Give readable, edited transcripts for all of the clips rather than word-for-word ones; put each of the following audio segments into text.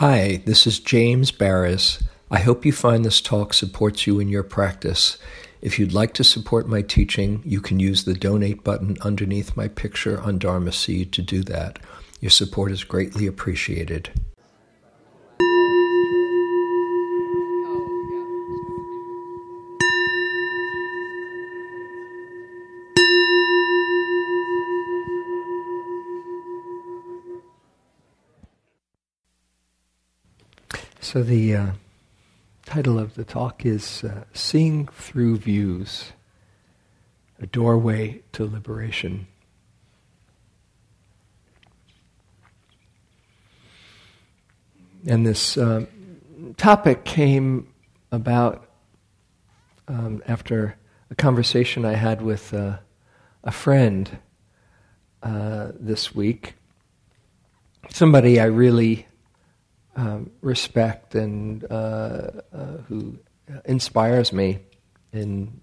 Hi, this is James Baraz. I hope you find this talk supports you in your practice. If you'd like to support my teaching, you can use the donate button underneath my picture on Dharma Seed to do that. Your support is greatly appreciated. So the title of the talk is Seeing Through Views, A Doorway to Liberation. And this topic came about after a conversation I had with a friend this week, somebody I really respect and who inspires me in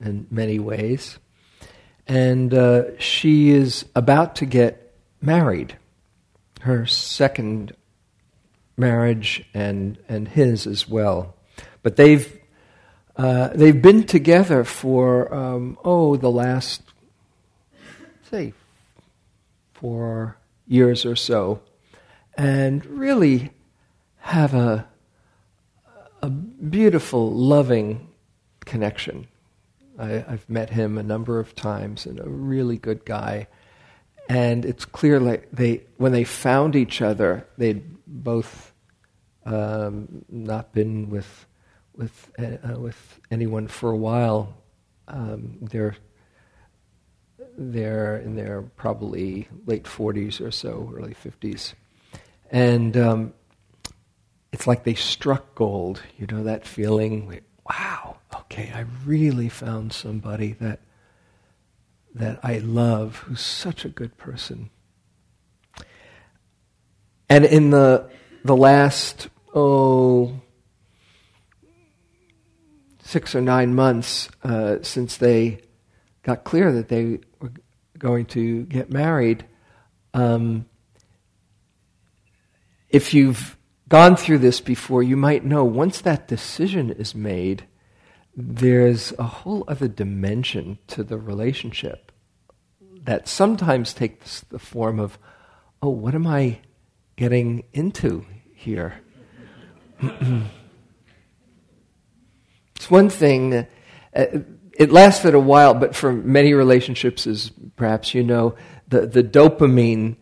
many ways. And she is about to get married, her second marriage and his as well. But they've been together for the last, say, 4 years or so, and really have a beautiful, loving connection. I've met him a number of times, and a really good guy. And it's clear, like when they found each other, they'd both not been with anyone for a while. They're in their probably late 40s or so, early 50s. And it's like they struck gold, you know, that feeling, like, wow, okay, I really found somebody that I love, who's such a good person. And in the last, 6 or 9 months since they got clear that they were going to get married, if you've gone through this before, you might know once that decision is made, there's a whole other dimension to the relationship that sometimes takes the form of, oh, what am I getting into here? It's one thing, it lasted a while, but for many relationships, as perhaps you know, the dopamine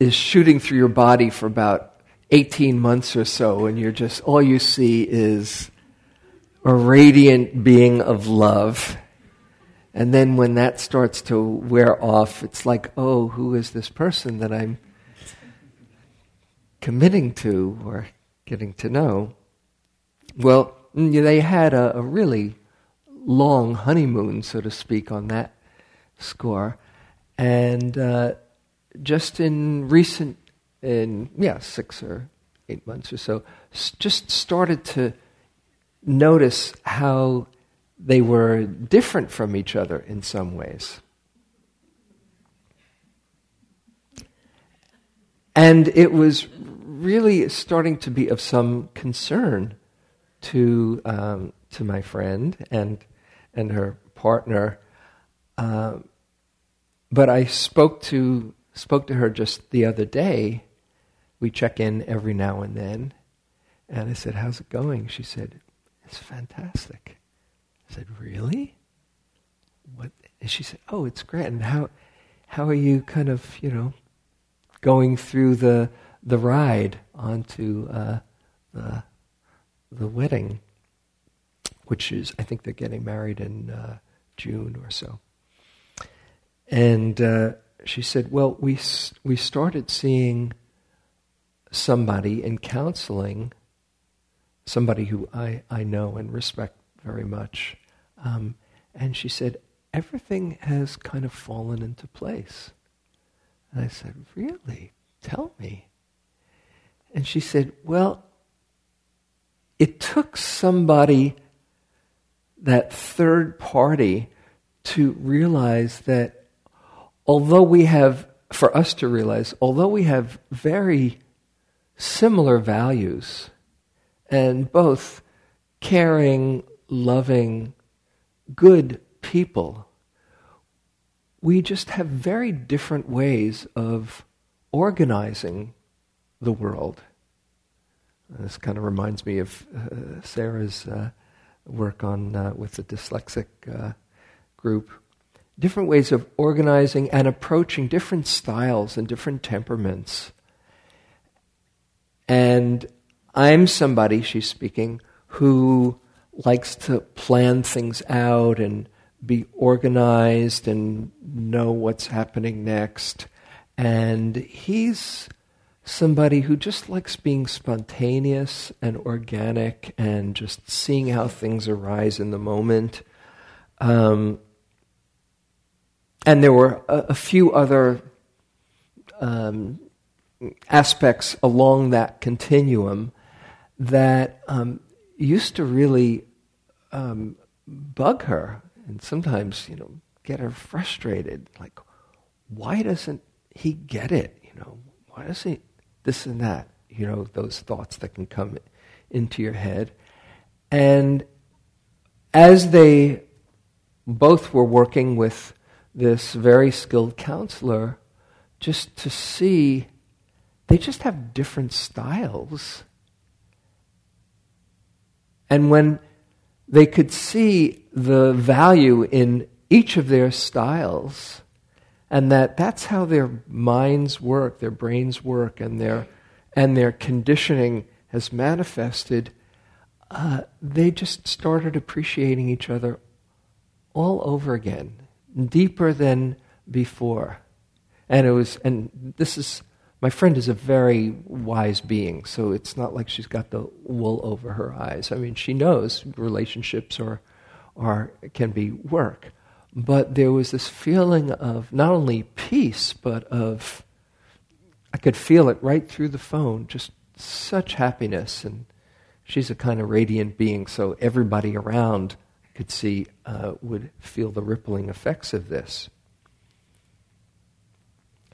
is shooting through your body for about 18 months or so, and you're just, all you see is a radiant being of love. And then when that starts to wear off, it's like, oh, who is this person that I'm committing to or getting to know? Well, they had a really long honeymoon, so to speak, on that score. And just in 6 or 8 months or so, just started to notice how they were different from each other in some ways. And it was really starting to be of some concern to my friend and her partner. But I spoke to her just the other day. We check in every now and then. And I said, how's it going? She said, it's fantastic. I said, really? What? And she said, oh, it's great. And how are you kind of, going through the ride onto the wedding, which is, I think they're getting married in June or so. And she said, well, we started seeing somebody in counseling, somebody who I know and respect very much. And she said, everything has kind of fallen into place. And I said, really? Tell me. And she said, well, it took somebody, that third party, to realize that although we have very similar values and both caring, loving, good people, we just have very different ways of organizing the world. This kind of reminds me of Sarah's work on with the dyslexic group. Different ways of organizing and approaching different styles and different temperaments. And I'm somebody, she's speaking, who likes to plan things out and be organized and know what's happening next. And he's somebody who just likes being spontaneous and organic and just seeing how things arise in the moment. And there were a few other aspects along that continuum that used to really bug her and sometimes, you know, get her frustrated. Like, why doesn't he get it? You know, why doesn't he this and that? You know, those thoughts that can come into your head. And as they both were working with this very skilled counselor, just to see, they just have different styles. And when they could see the value in each of their styles, and that's how their minds work, their brains work, and their conditioning has manifested, they just started appreciating each other all over again, deeper than before. And this is, my friend is a very wise being, so it's not like she's got the wool over her eyes. I mean, she knows relationships are can be work. But there was this feeling of not only peace, but of, I could feel it right through the phone, just such happiness. And she's a kind of radiant being, so everybody around could see, would feel the rippling effects of this.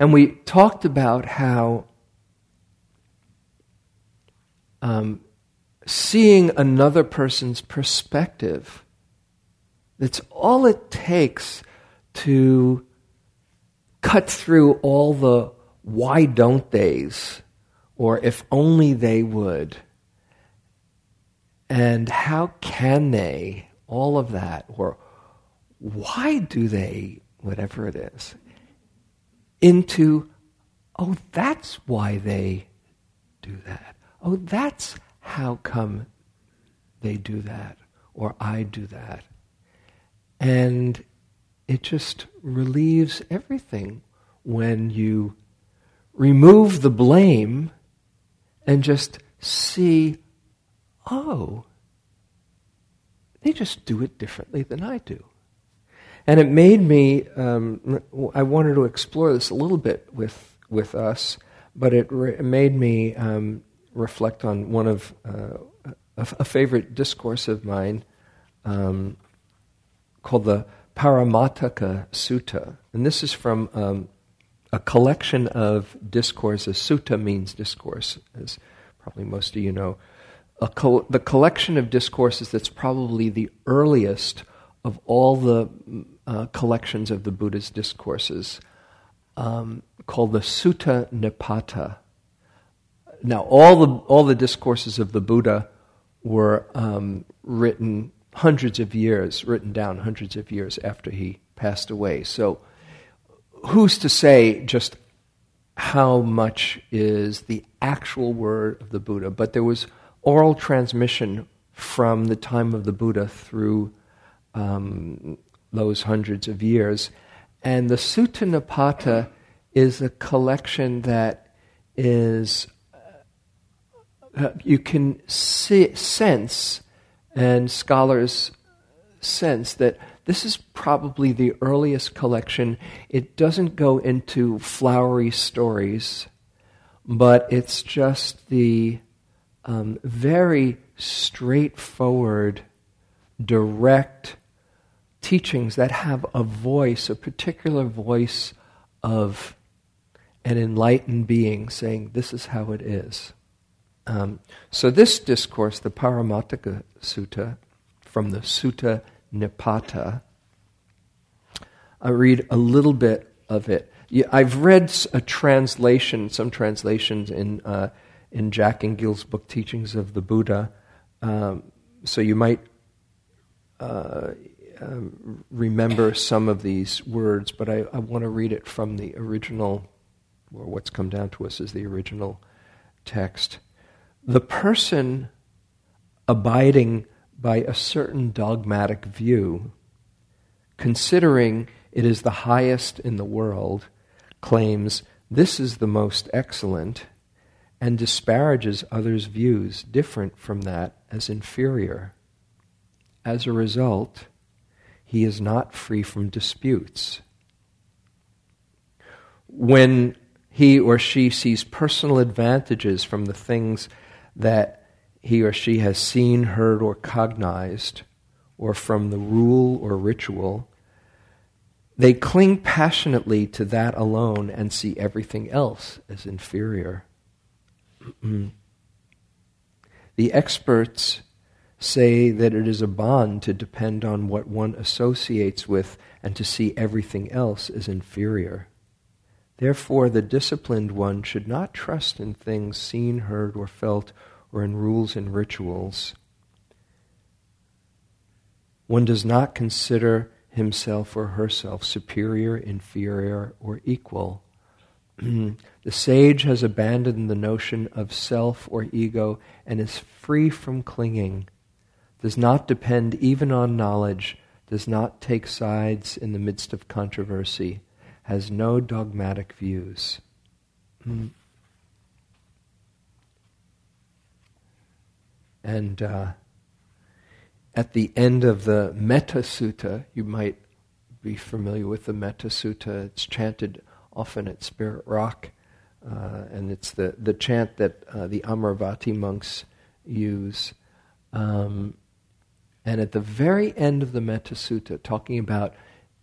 And we talked about how seeing another person's perspective, that's all it takes to cut through all the why don't they's, or if only they would, and how can they, all of that, or why do they, whatever it is, into, oh, that's why they do that. Oh, that's how come they do that, or I do that. And it just relieves everything when you remove the blame and just see, oh, they just do it differently than I do. And it made me, I wanted to explore this a little bit with us, but it made me reflect on one of a favorite discourse of mine called the Paramatthaka Sutta. And this is from a collection of discourses. Sutta means discourse, as probably most of you know. The collection of discourses that's probably the earliest of all the collections of the Buddha's discourses, called the Sutta Nipata. Now, all the discourses of the Buddha were written down hundreds of years after he passed away. So, who's to say just how much is the actual word of the Buddha? But there was oral transmission from the time of the Buddha through those hundreds of years. And the Sutta Nipata is a collection that is, you can sense, and scholars sense that this is probably the earliest collection. It doesn't go into flowery stories, but it's just the very straightforward, direct teachings that have a voice, a particular voice of an enlightened being saying, this is how it is. So this discourse, the Paramatthaka Sutta, from the Sutta Nipata, I read a little bit of it. I've read a translation, some translations in Jack and Gill's book, Teachings of the Buddha. So you might remember some of these words, but I want to read it from the original, or what's come down to us is the original text. The person abiding by a certain dogmatic view, considering it is the highest in the world, claims this is the most excellent, and disparages others' views different from that as inferior. As a result, he is not free from disputes. When he or she sees personal advantages from the things that he or she has seen, heard, or cognized, or from the rule or ritual, they cling passionately to that alone and see everything else as inferior. The experts say that it is a bond to depend on what one associates with and to see everything else as inferior. Therefore, the disciplined one should not trust in things seen, heard, or felt, or in rules and rituals. One does not consider himself or herself superior, inferior, or equal. The sage has abandoned the notion of self or ego and is free from clinging, does not depend even on knowledge, does not take sides in the midst of controversy, has no dogmatic views. And at the end of the Metta Sutta, you might be familiar with the Metta Sutta. It's chanted often at Spirit Rock, and it's the chant that the Amaravati monks use. And at the very end of the Metta Sutta, talking about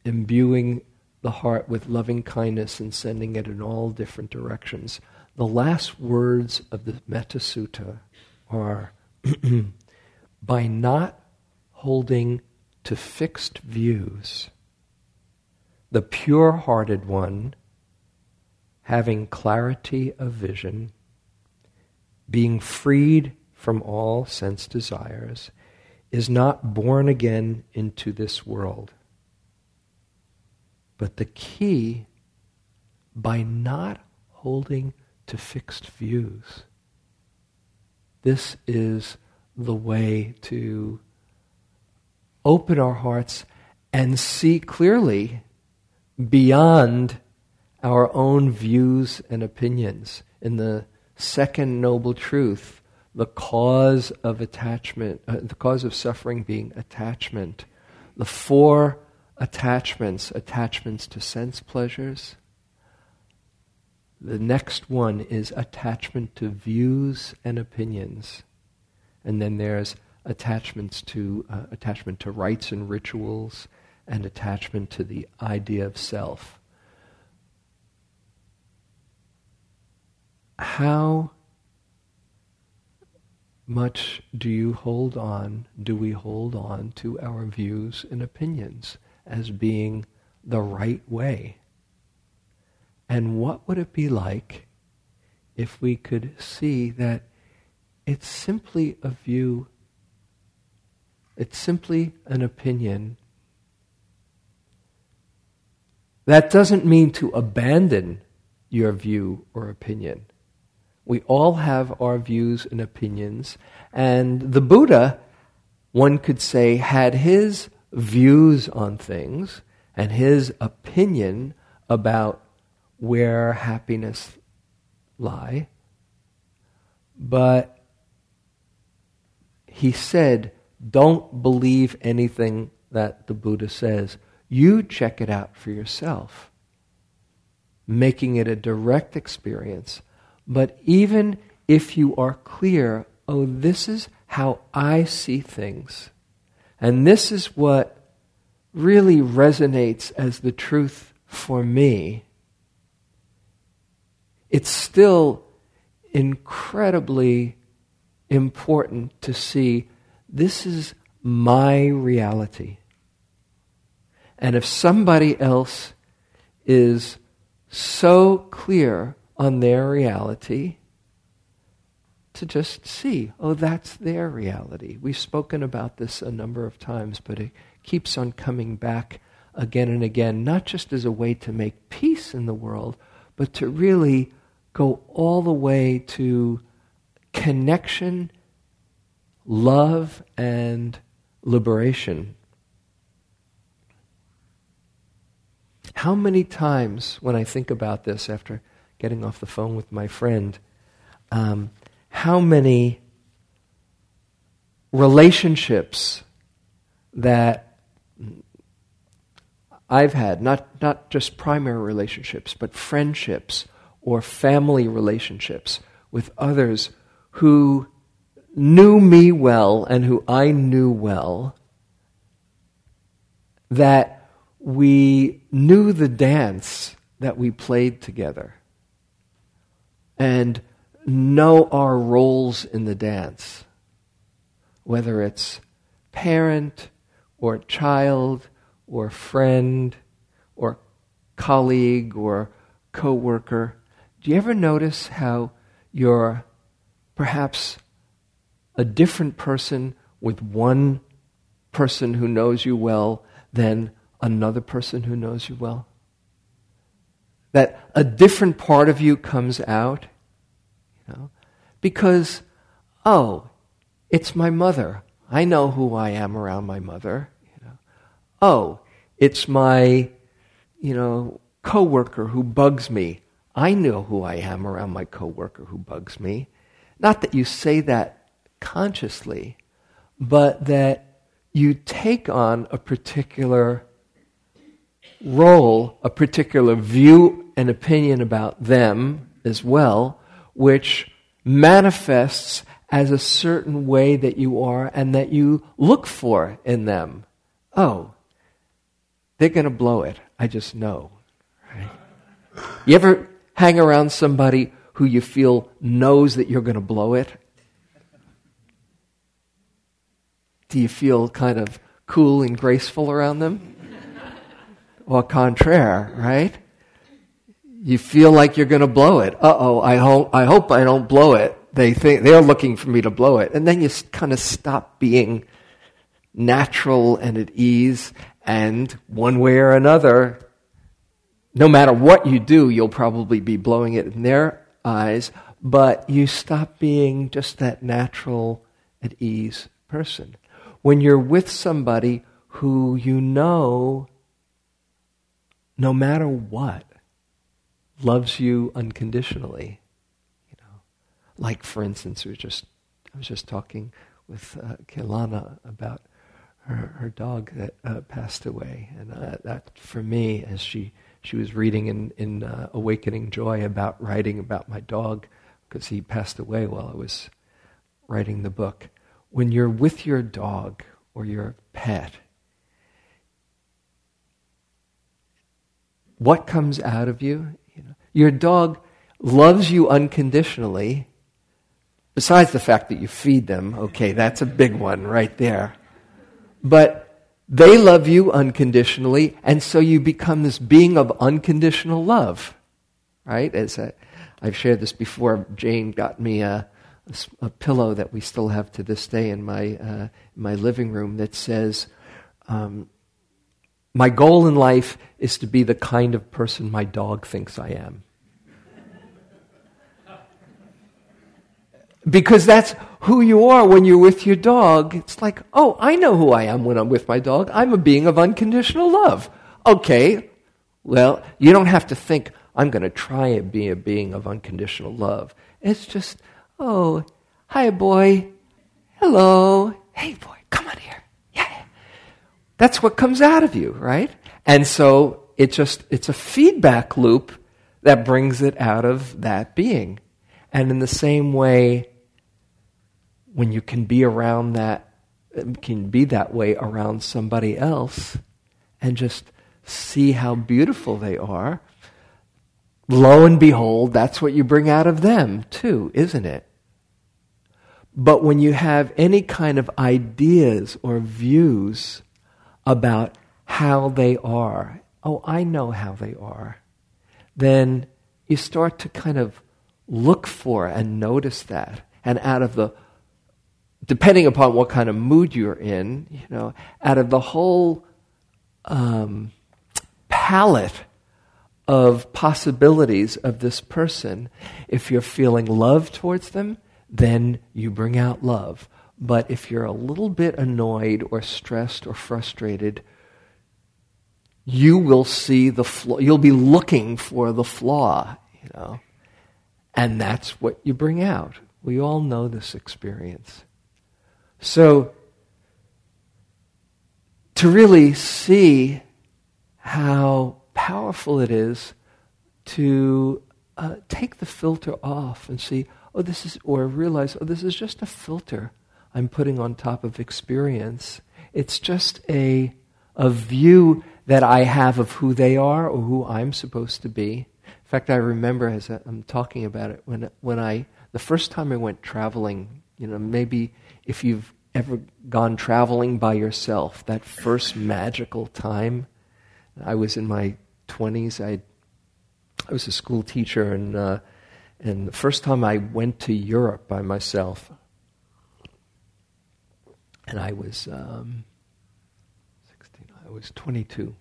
imbuing the heart with loving kindness and sending it in all different directions, the last words of the Metta Sutta are, by not holding to fixed views, the pure-hearted one, having clarity of vision, being freed from all sense desires, is not born again into this world. But the key, by not holding to fixed views, this is the way to open our hearts and see clearly beyond our own views and opinions. In the second noble truth, the cause of attachment, the cause of suffering being attachment, the four attachments, attachments to sense pleasures. The next one is attachment to views and opinions. And then there's attachment to rites and rituals, and attachment to the idea of self. How much do we hold on to our views and opinions as being the right way? And what would it be like if we could see that it's simply a view, it's simply an opinion? That doesn't mean to abandon your view or opinion. We all have our views and opinions. And the Buddha, one could say, had his views on things and his opinion about where happiness lie. But he said, don't believe anything that the Buddha says. You check it out for yourself, making it a direct experience. But even if you are clear, oh, this is how I see things, and this is what really resonates as the truth for me, it's still incredibly important to see this is my reality. And if somebody else is so clear on their reality, to just see, oh, that's their reality. We've spoken about this a number of times, but it keeps on coming back again and again, not just as a way to make peace in the world, but to really go all the way to connection, love, and liberation. How many times when I think about this after getting off the phone with my friend, how many relationships that I've had, not just primary relationships, but friendships or family relationships with others who knew me well and who I knew well, that we knew the dance that we played together and know our roles in the dance, whether it's parent or child or friend or colleague or coworker. Do you ever notice how you're perhaps a different person with one person who knows you well than another person who knows you well? That a different part of you comes out, you know, because, oh, it's my mother. I know who I am around my mother. You know. Oh, it's my, coworker who bugs me. I know who I am around my coworker who bugs me. Not that you say that consciously, but that you take on a particular role, a particular view and opinion about them as well, which manifests as a certain way that you are and that you look for in them. Oh, they're going to blow it. I just know. Right? You ever hang around somebody who you feel knows that you're going to blow it? Do you feel kind of cool and graceful around them? Or contraire, right? You feel like you're going to blow it. Uh-oh, I hope I don't blow it. They think they're looking for me to blow it. And then you kind of stop being natural and at ease, and one way or another, no matter what you do, you'll probably be blowing it in their eyes, but you stop being just that natural, at ease person. When you're with somebody who you know, no matter what, loves you unconditionally. Like, for instance, I was just talking with Kelana about her dog that passed away, and that for me, as she was reading in Awakening Joy about writing about my dog, because he passed away while I was writing the book. When you're with your dog or your pet, what comes out of you? Your dog loves you unconditionally, besides the fact that you feed them. Okay, that's a big one right there. But they love you unconditionally, and so you become this being of unconditional love, right? As I've shared this before, Jane got me a pillow that we still have to this day in my living room that says, my goal in life is to be the kind of person my dog thinks I am. Because that's who you are when you're with your dog. It's like, oh, I know who I am when I'm with my dog. I'm a being of unconditional love. Okay, well, you don't have to think, I'm going to try and be a being of unconditional love. It's just, oh, hi, boy. Hello. Hey, boy, come on here. That's what comes out of you, right? And so it's a feedback loop that brings it out of that being. And in the same way, when you can be around that, can be that way around somebody else and just see how beautiful they are, lo and behold, that's what you bring out of them too, isn't it? But when you have any kind of ideas or views about how they are, oh, I know how they are, then you start to kind of look for and notice that. And out of the, depending upon what kind of mood you're in, you know, out of the whole palette of possibilities of this person, if you're feeling love towards them, then you bring out love. But if you're a little bit annoyed or stressed or frustrated, you will see the flaw. You'll be looking for the flaw, you know, and that's what you bring out. We all know this experience. So, to really see how powerful it is to take the filter off and see, oh, this is, or realize, oh, this is just a filter I'm putting on top of experience. It's just a view that I have of who they are or who I'm supposed to be. In fact, I remember as I'm talking about it, when the first time I went traveling, you know, maybe if you've ever gone traveling by yourself, that first magical time, I was in my 20s, I was a school teacher, and the first time I went to Europe by myself, and I was 16, I was 22,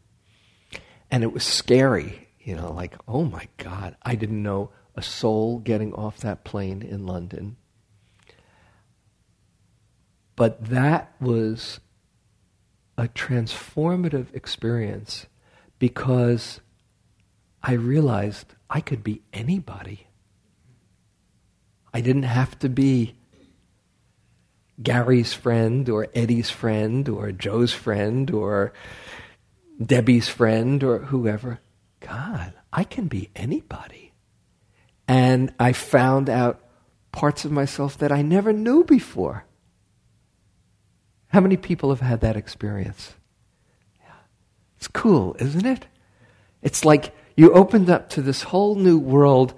and it was scary, you know, like, oh my God, I didn't know a soul getting off that plane in London. But that was a transformative experience because I realized I could be anybody. I didn't have to be Gary's friend or Eddie's friend or Joe's friend or Debbie's friend or whoever. God, I can be anybody. And I found out parts of myself that I never knew before. How many people have had that experience? Yeah. It's cool, isn't it? It's like you opened up to this whole new world.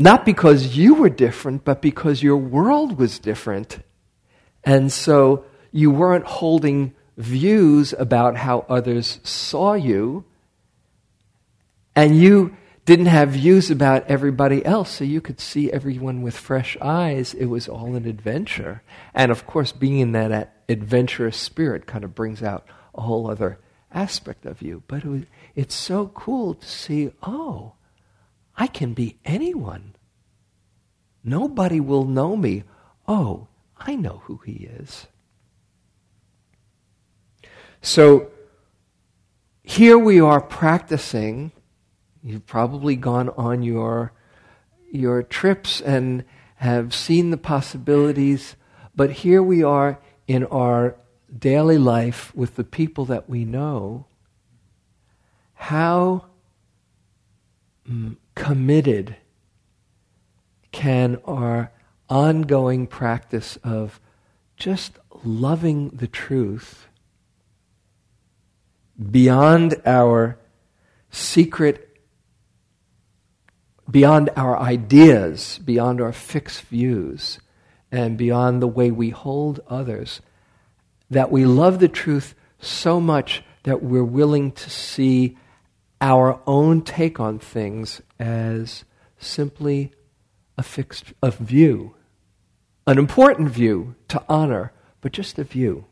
Not because you were different, but because your world was different. And so you weren't holding views about how others saw you, and you didn't have views about everybody else, so you could see everyone with fresh eyes. It was all an adventure. And of course, being in that adventurous spirit kind of brings out a whole other aspect of you. But it's so cool to see, oh, I can be anyone. Nobody will know me. Oh, I know who he is. So here we are practicing. You've probably gone on your trips and have seen the possibilities, but here we are in our daily life with the people that we know. How committed can our ongoing practice of just loving the truth beyond our secret, beyond our ideas, beyond our fixed views, and beyond the way we hold others, that we love the truth so much that we're willing to see our own take on things as simply a view, an important view to honor, but just a view.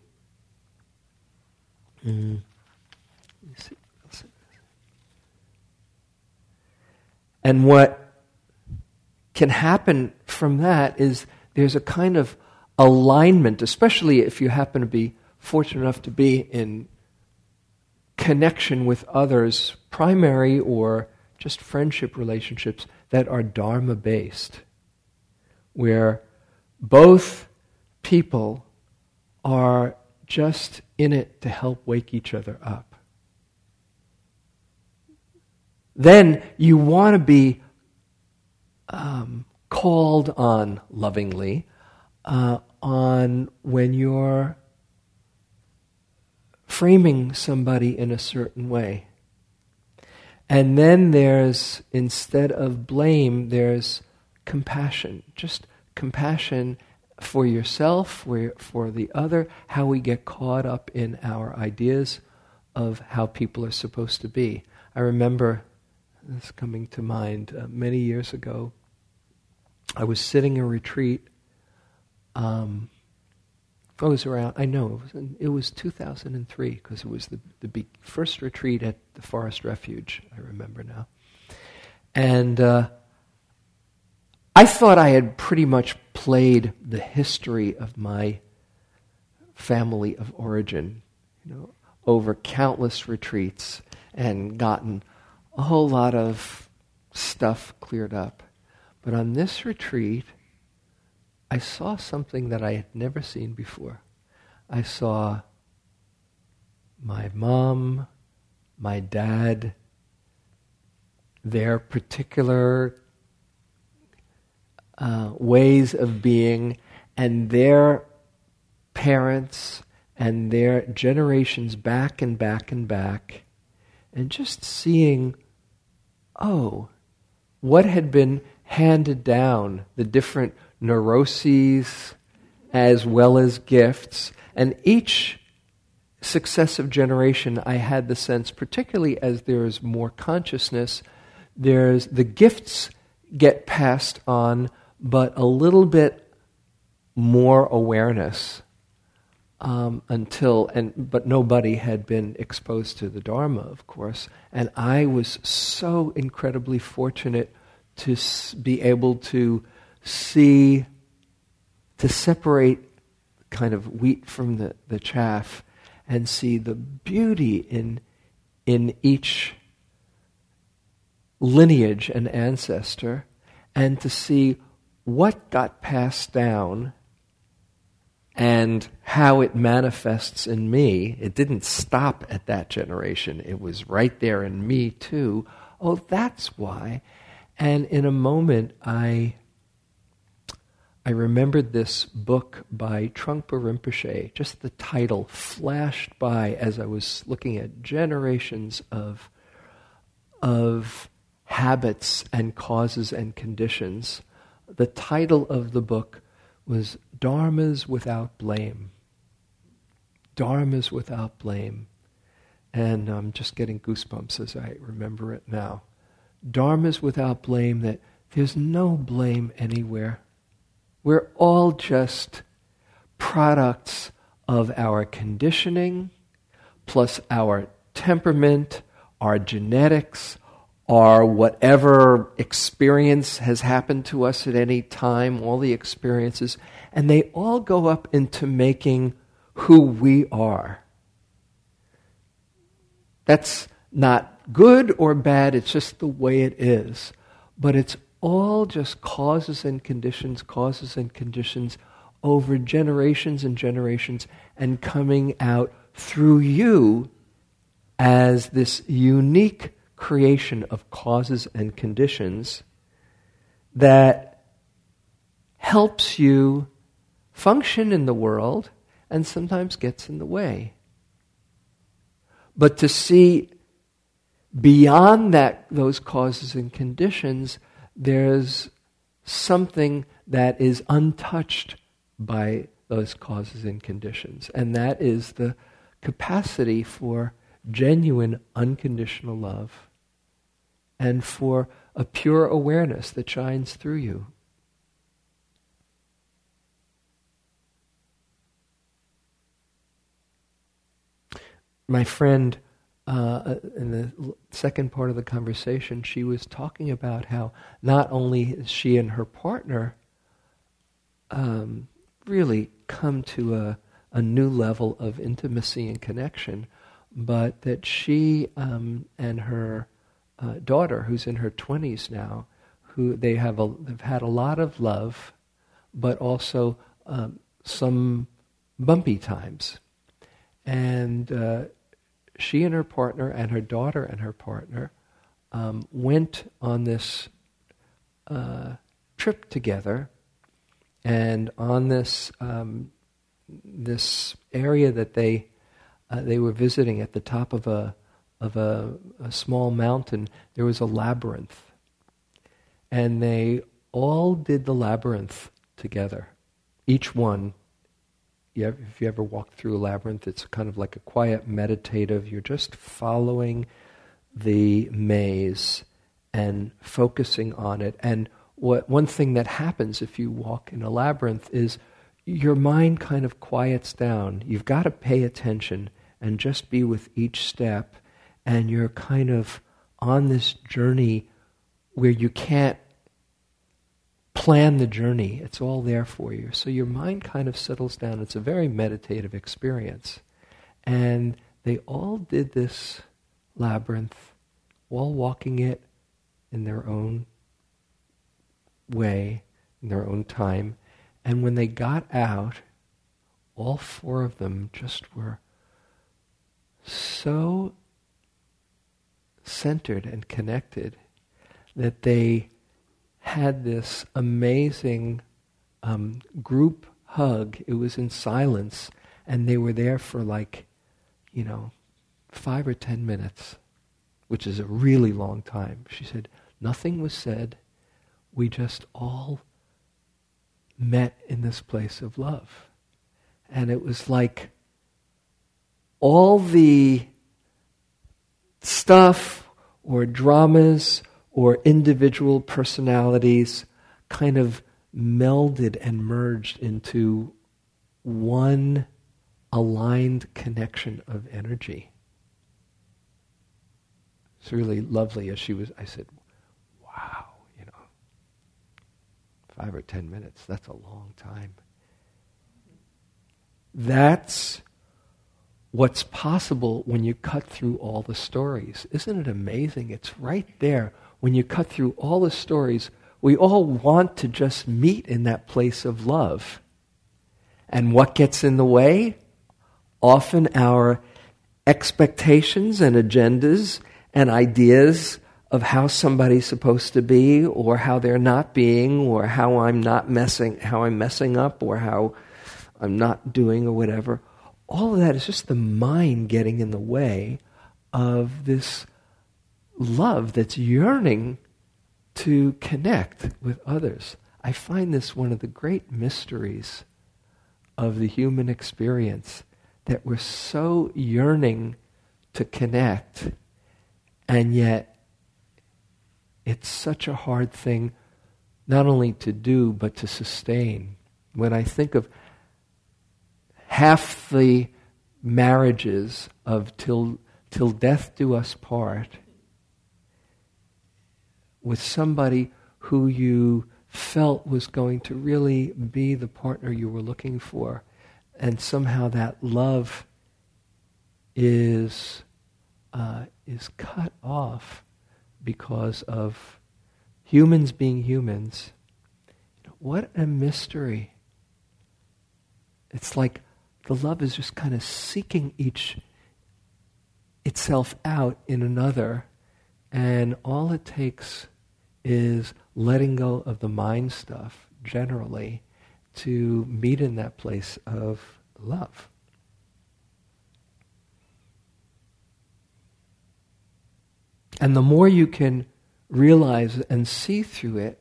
And what can happen from that is there's a kind of alignment, especially if you happen to be fortunate enough to be in connection with others, primary or just friendship relationships that are Dharma-based, where both people are just in it to help wake each other up. Then you want to be called on lovingly on when you're framing somebody in a certain way. And then there's, instead of blame, there's compassion. Just compassion for yourself, for the other, how we get caught up in our ideas of how people are supposed to be. I remember this coming to mind many years ago. I was sitting a retreat. It was 2003, because it was the first retreat at the Forest Refuge, I remember now. And I thought I had pretty much played the history of my family of origin, over countless retreats, and gotten a whole lot of stuff cleared up. But on this retreat, I saw something that I had never seen before. I saw my mom, my dad, their particular ways of being, and their parents, and their generations back and back and back, and just seeing, what had been handed down, the different neuroses as well as gifts. And each successive generation, I had the sense, particularly as there is more consciousness, there's the gifts get passed on, but a little bit more awareness but nobody had been exposed to the Dharma, of course. And I was so incredibly fortunate to be able to see, to separate kind of wheat from the chaff, and see the beauty in each lineage and ancestor, and to see what got passed down and how it manifests in me. It didn't stop at that generation. It was right there in me too. Oh, that's why. And in a moment, I remembered this book by Trungpa Rinpoche. Just the title flashed by as I was looking at generations of habits and causes and conditions. The title of the book was Dharmas Without Blame. Dharmas Without Blame. And I'm just getting goosebumps as I remember it now. Dharmas Without Blame, that there's no blame anywhere. We're all just products of our conditioning, plus our temperament, our genetics, our whatever experience has happened to us at any time, all the experiences, and they all go up into making who we are. That's not good or bad, it's just the way it is. But it's all just causes and conditions over generations and generations, and coming out through you as this unique creation of causes and conditions that helps you function in the world and sometimes gets in the way. But to see beyond that, those causes and conditions, there's something that is untouched by those causes and conditions, and that is the capacity for genuine, unconditional love and for a pure awareness that shines through you. My friend, in the second part of the conversation, she was talking about how not only has she and her partner really come to a new level of intimacy and connection, but that she and her daughter, who's in her 20s now, who they have had a lot of love, but also some bumpy times. And she and her partner and her daughter and her partner went on this trip together, and on this this area that they were visiting at the top of a small mountain. There was a labyrinth, and they all did the labyrinth together. each one, if you ever walk through a labyrinth, it's kind of like a quiet meditative, you're just following the maze and focusing on it. And one thing that happens if you walk in a labyrinth is your mind kind of quiets down. You've got to pay attention and just be with each step, and you're kind of on this journey where you can't plan the journey. It's all there for you. So your mind kind of settles down. It's a very meditative experience. And they all did this labyrinth while walking it in their own way, in their own time. And when they got out, all four of them just were so centered and connected that they had this amazing group hug. It was in silence, and they were there for 5 or 10 minutes, which is a really long time. She said, nothing was said. We just all met in this place of love. And it was like all the stuff or dramas or individual personalities kind of melded and merged into one aligned connection of energy. It's really lovely. I said, wow, 5 or 10 minutes, that's a long time. That's what's possible when you cut through all the stories. Isn't it amazing? It's right there. When you cut through all the stories, we all want to just meet in that place of love. And what gets in the way? Often our expectations and agendas and ideas of how somebody's supposed to be, or how they're not being, or how I'm messing up, or how I'm not doing, or whatever. All of that is just the mind getting in the way of this love that's yearning to connect with others. I find this one of the great mysteries of the human experience, that we're so yearning to connect, and yet it's such a hard thing not only to do, but to sustain. When I think of half the marriages of till death do us part with somebody who you felt was going to really be the partner you were looking for, and somehow that love is cut off because of humans being humans. What a mystery. It's like the love is just kind of seeking itself out in another, and all it takes is letting go of the mind stuff generally to meet in that place of love. And the more you can realize and see through it,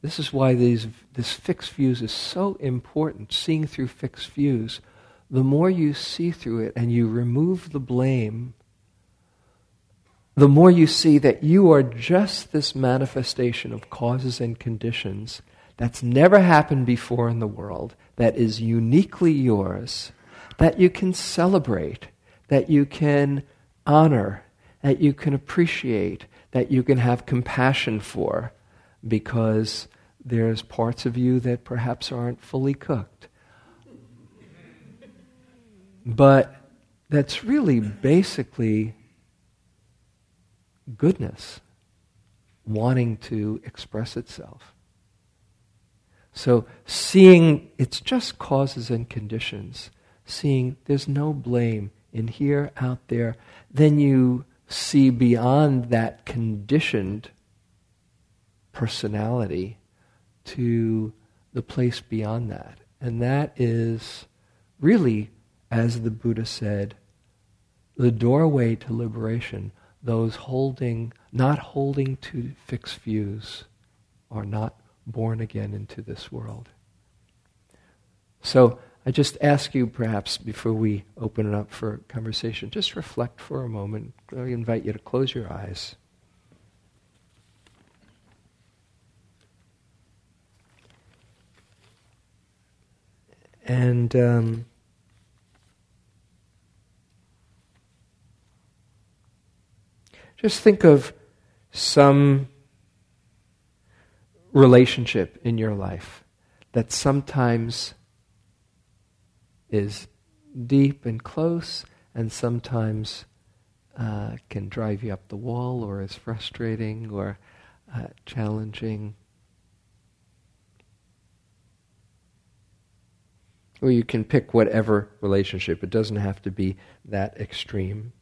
this is why this fixed views is so important, seeing through fixed views. The more you see through it and you remove the blame, the more you see that you are just this manifestation of causes and conditions that's never happened before in the world, that is uniquely yours, that you can celebrate, that you can honor, that you can appreciate, that you can have compassion for, because there's parts of you that perhaps aren't fully cooked. But that's really basically goodness wanting to express itself. So seeing it's just causes and conditions, seeing there's no blame in here, out there, then you see beyond that conditioned personality to the place beyond that. And that is really, as the Buddha said, the doorway to liberation. Those not holding to fixed views are not born again into this world. So I just ask you, perhaps, before we open it up for conversation, just reflect for a moment. I invite you to close your eyes. And just think of some relationship in your life that sometimes is deep and close and sometimes can drive you up the wall or is frustrating or challenging. Or you can pick whatever relationship. It doesn't have to be that extreme.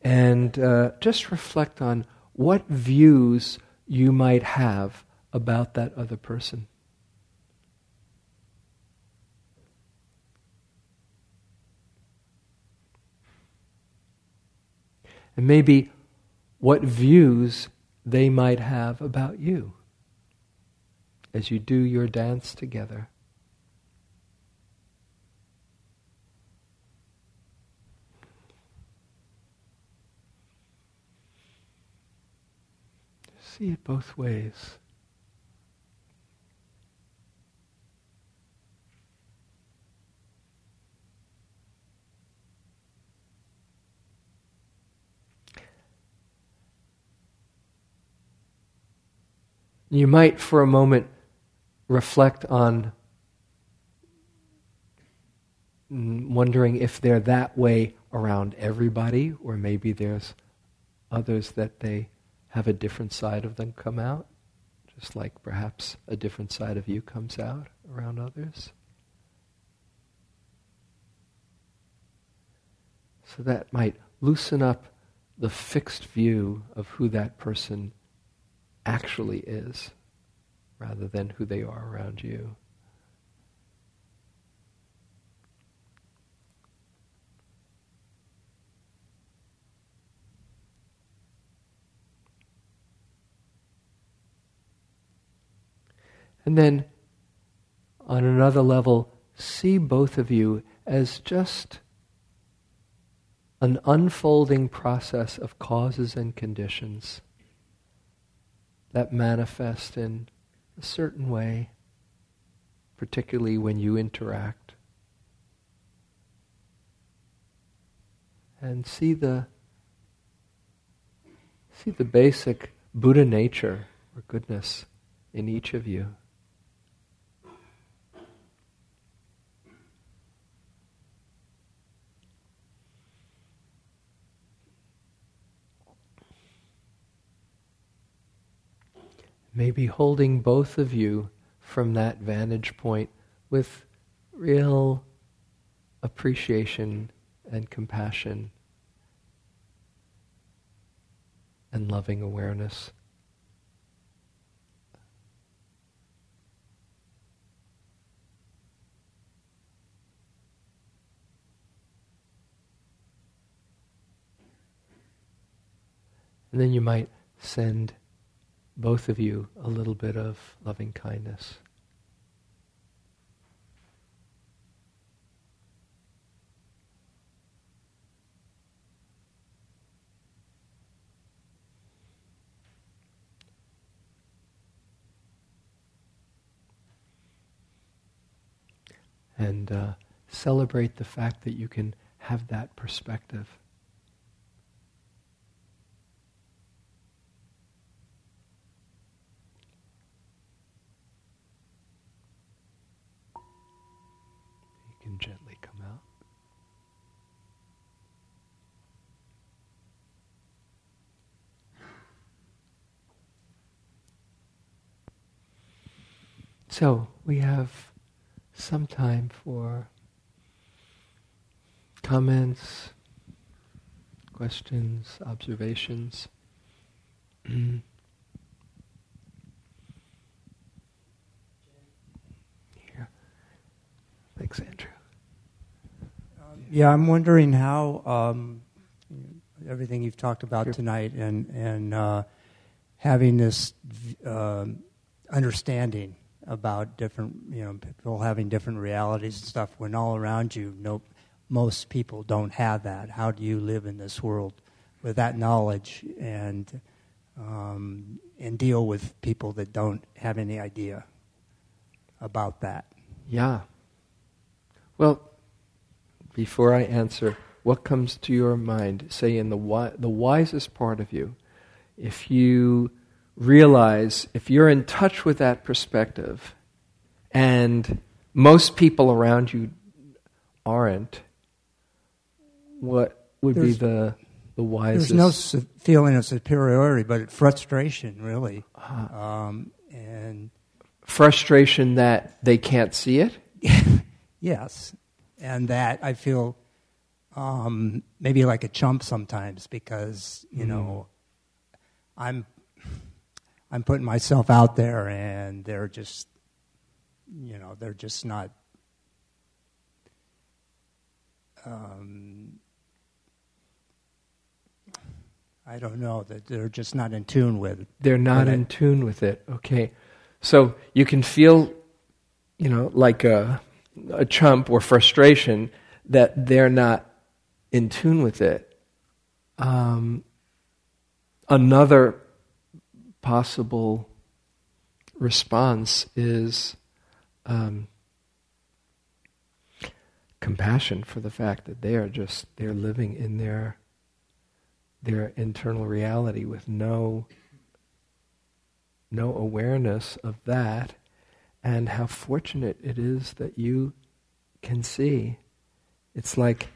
And just reflect on what views you might have about that other person. And maybe what views they might have about you as you do your dance together. See it both ways. You might, for a moment, reflect on wondering if they're that way around everybody, or maybe there's others that they have a different side of them come out, just like perhaps a different side of you comes out around others. So that might loosen up the fixed view of who that person actually is, rather than who they are around you. And then, on another level, see both of you as just an unfolding process of causes and conditions that manifest in a certain way, particularly when you interact. And see the basic Buddha nature or goodness in each of you. Maybe holding both of you from that vantage point with real appreciation and compassion and loving awareness. And then you might send both of you a little bit of loving kindness. And celebrate the fact that you can have that perspective. Gently come out. So we have some time for comments, questions, observations. Here. Thanks, Andrew. Yeah, I'm wondering how everything you've talked about tonight and having this understanding about different, people having different realities and stuff when all around you, most people don't have that. How do you live in this world with that knowledge and deal with people that don't have any idea about that? Yeah. Well, before I answer, what comes to your mind, say in the wisest part of you, if you realize, if you're in touch with that perspective, and most people around you aren't, what would be the wisest? There's no feeling of superiority, but frustration, really. Uh-huh. And frustration that they can't see it? Yes. And that I feel maybe like a chump sometimes because, I'm putting myself out there and they're just, they're just not I don't know, that they're just not in tune with it. They're not in tune with it. Okay. So you can feel, like a chump or frustration that they're not in tune with it. Another possible response is compassion for the fact that they're living in their internal reality with no awareness of that, and how fortunate it is that you can see. It's like,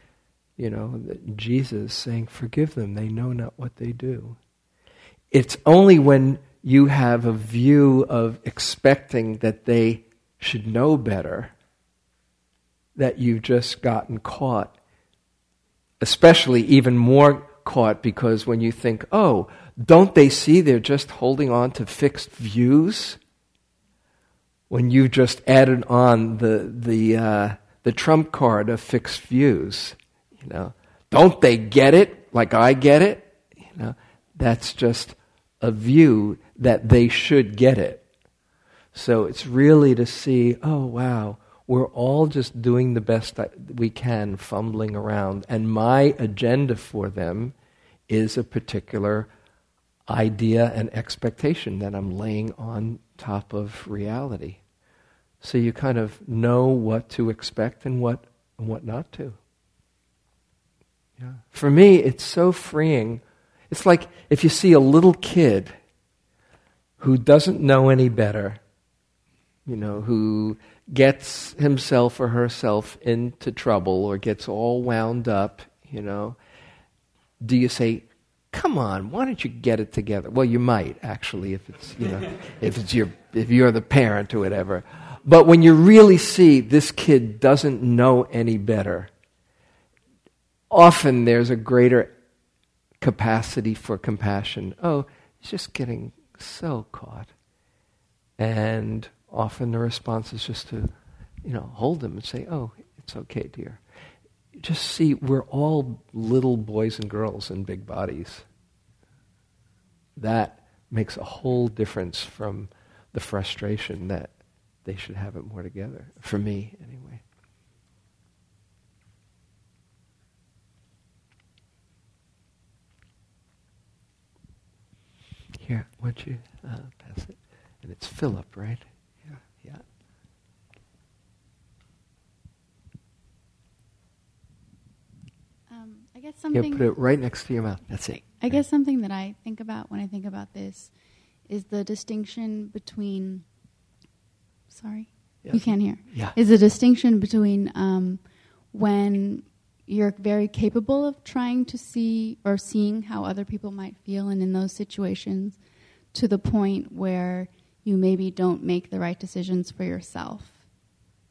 Jesus saying, "Forgive them, they know not what they do." It's only when you have a view of expecting that they should know better that you've just gotten caught, especially even more caught, because when you think, oh, don't they see they're just holding on to fixed views? When you've just added on the trump card of fixed views, don't they get it like I get it? That's just a view that they should get it. So it's really to see, oh wow, we're all just doing the best we can, fumbling around, and my agenda for them is a particular idea and expectation that I'm laying on top of reality. So you kind of know what to expect and what not to. Yeah. For me, it's so freeing. It's like if you see a little kid who doesn't know any better, who gets himself or herself into trouble or gets all wound up, do you say, "Come on, why don't you get it together?" Well, you might actually if it's, if you're the parent or whatever. But when you really see this kid doesn't know any better, often there's a greater capacity for compassion. Oh, he's just getting so caught. And often the response is just to, hold them and say, "Oh, it's okay, dear." Just see, we're all little boys and girls in big bodies. That makes a whole difference from the frustration that they should have it more together, for me anyway. Here, why don't you pass it? And it's Philip, right? Yeah. I guess something. Yeah, put it right next to your mouth. That's it. I guess something that I think about when I think about this is the distinction between. Sorry, yes. You can't hear. Yeah. Is the distinction between when you're very capable of trying to see or seeing how other people might feel, and in those situations, to the point where you maybe don't make the right decisions for yourself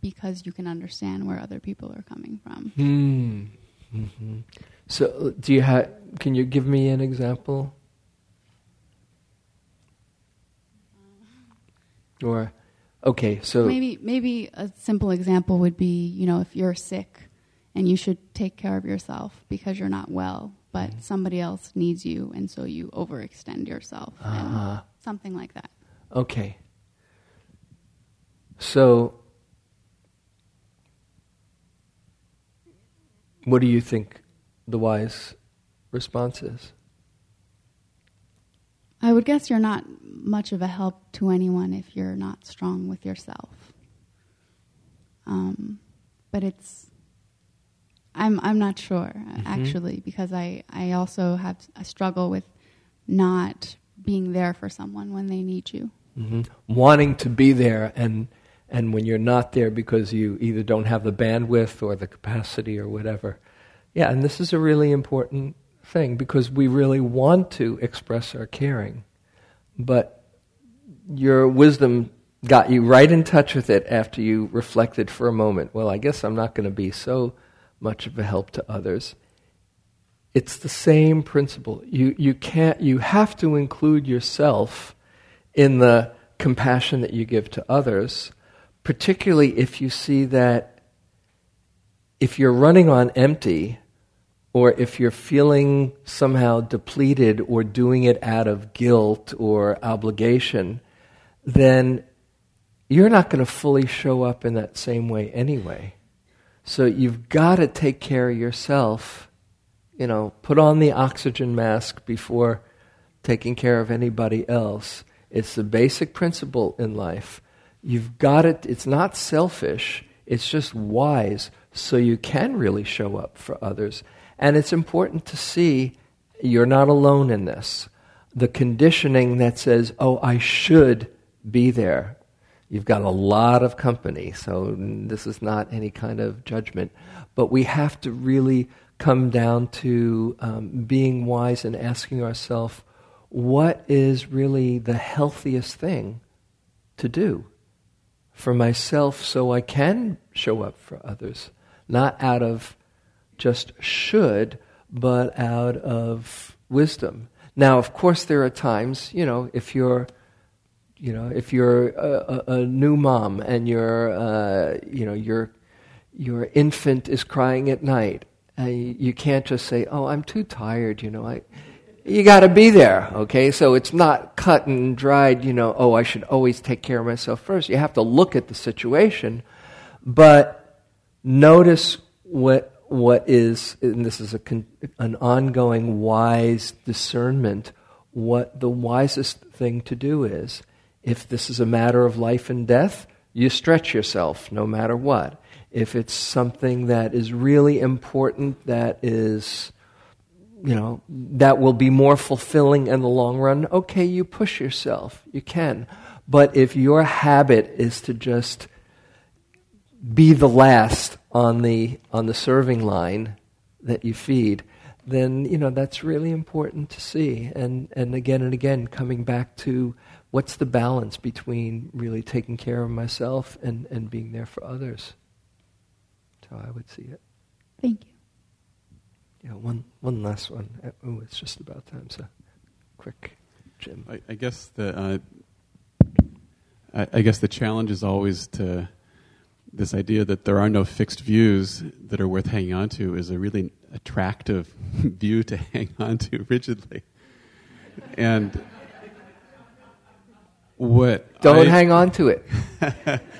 because you can understand where other people are coming from. Mm-hmm. So, can you give me an example? Or, okay, so maybe a simple example would be, if you're sick and you should take care of yourself because you're not well, but somebody else needs you, and so you overextend yourself, and something like that. Okay, So, what do you think the wise response is? I would guess you're not much of a help to anyone if you're not strong with yourself. But it's... I'm not sure, actually, because I also have a struggle with not being there for someone when they need you. Mm-hmm. Wanting to be there, and when you're not there because you either don't have the bandwidth or the capacity or whatever. Yeah, and this is a really important thing because we really want to express our caring, but your wisdom got you right in touch with it after you reflected for a moment. Well, I guess I'm not going to be so much of a help to others. It's the same principle. You have to include yourself in the compassion that you give to others, particularly if you see that if you're running on empty or if you're feeling somehow depleted or doing it out of guilt or obligation, then you're not going to fully show up in that same way anyway. So you've got to take care of yourself, you know, put on the oxygen mask before taking care of anybody else. It's the basic principle in life. You've got it, it's not selfish, it's just wise, so you can really show up for others. And it's important to see you're not alone in this. The conditioning that says, oh, I should be there. You've got a lot of company, so this is not any kind of judgment. But we have to really come down to being wise and asking ourselves, what is really the healthiest thing to do for myself so I can show up for others? Not out of just should, but out of wisdom. Now, of course, there are times, you know, if you're a new mom and your infant is crying at night, you can't just say, "Oh, I'm too tired." You got to be there, okay? So it's not cut and dried. Oh, I should always take care of myself first. You have to look at the situation, but notice what is, and this is an ongoing wise discernment. What the wisest thing to do is. If this is a matter of life and death, you stretch yourself no matter what. If it's something that is really important, that is, that will be more fulfilling in the long run, okay, you push yourself, you can. But if your habit is to just be the last on the serving line that you feed, then, that's really important to see. And again, coming back to what's the balance between really taking care of myself and being there for others. That's how I would see it. Thank you. Yeah, one last one. Oh, it's just about time, so quick, Jim. I guess the challenge is always to this idea that there are no fixed views that are worth hanging on to is a really attractive view to hang on to rigidly. And hang on to it.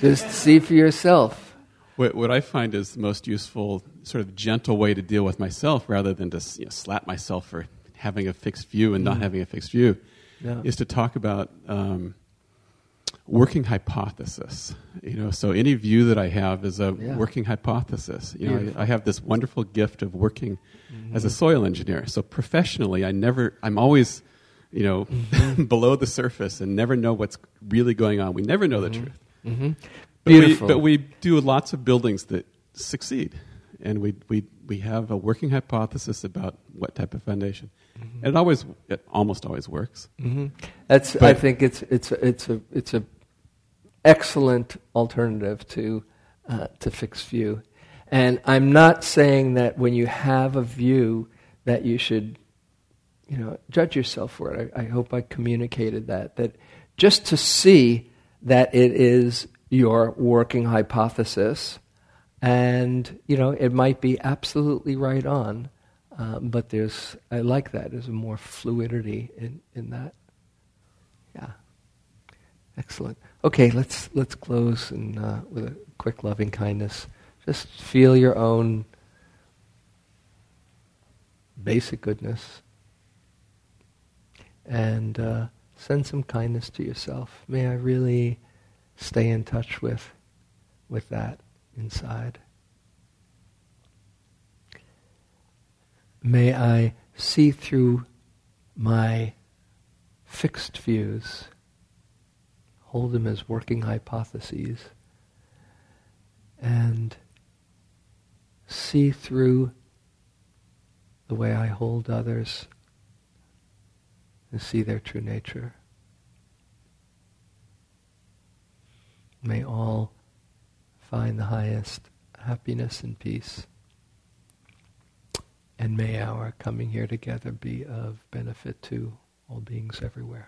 Just see for yourself. What I find is the most useful sort of gentle way to deal with myself rather than to slap myself for having a fixed view and not having a fixed view is to talk about working hypothesis, so any view that I have is a working hypothesis. I have this wonderful gift of working as a soil engineer. So professionally, I'm always, below the surface and never know what's really going on. We never know the truth. Mm-hmm. Beautiful. But we do lots of buildings that succeed, and we have a working hypothesis about what type of foundation. Mm-hmm. And it almost always works. Mm-hmm. I think it's a excellent alternative to fixed view. And I'm not saying that when you have a view that you should, judge yourself for it. I hope I communicated that just to see that it is your working hypothesis, and, it might be absolutely right on, but I like that. There's a more fluidity in that. Yeah. Excellent. Okay, let's close and with a quick loving kindness. Just feel your own basic goodness and send some kindness to yourself. May I really stay in touch with that inside. May I see through my fixed views, hold them as working hypotheses, and see through the way I hold others and see their true nature. May all find the highest happiness and peace. And may our coming here together be of benefit to all beings everywhere.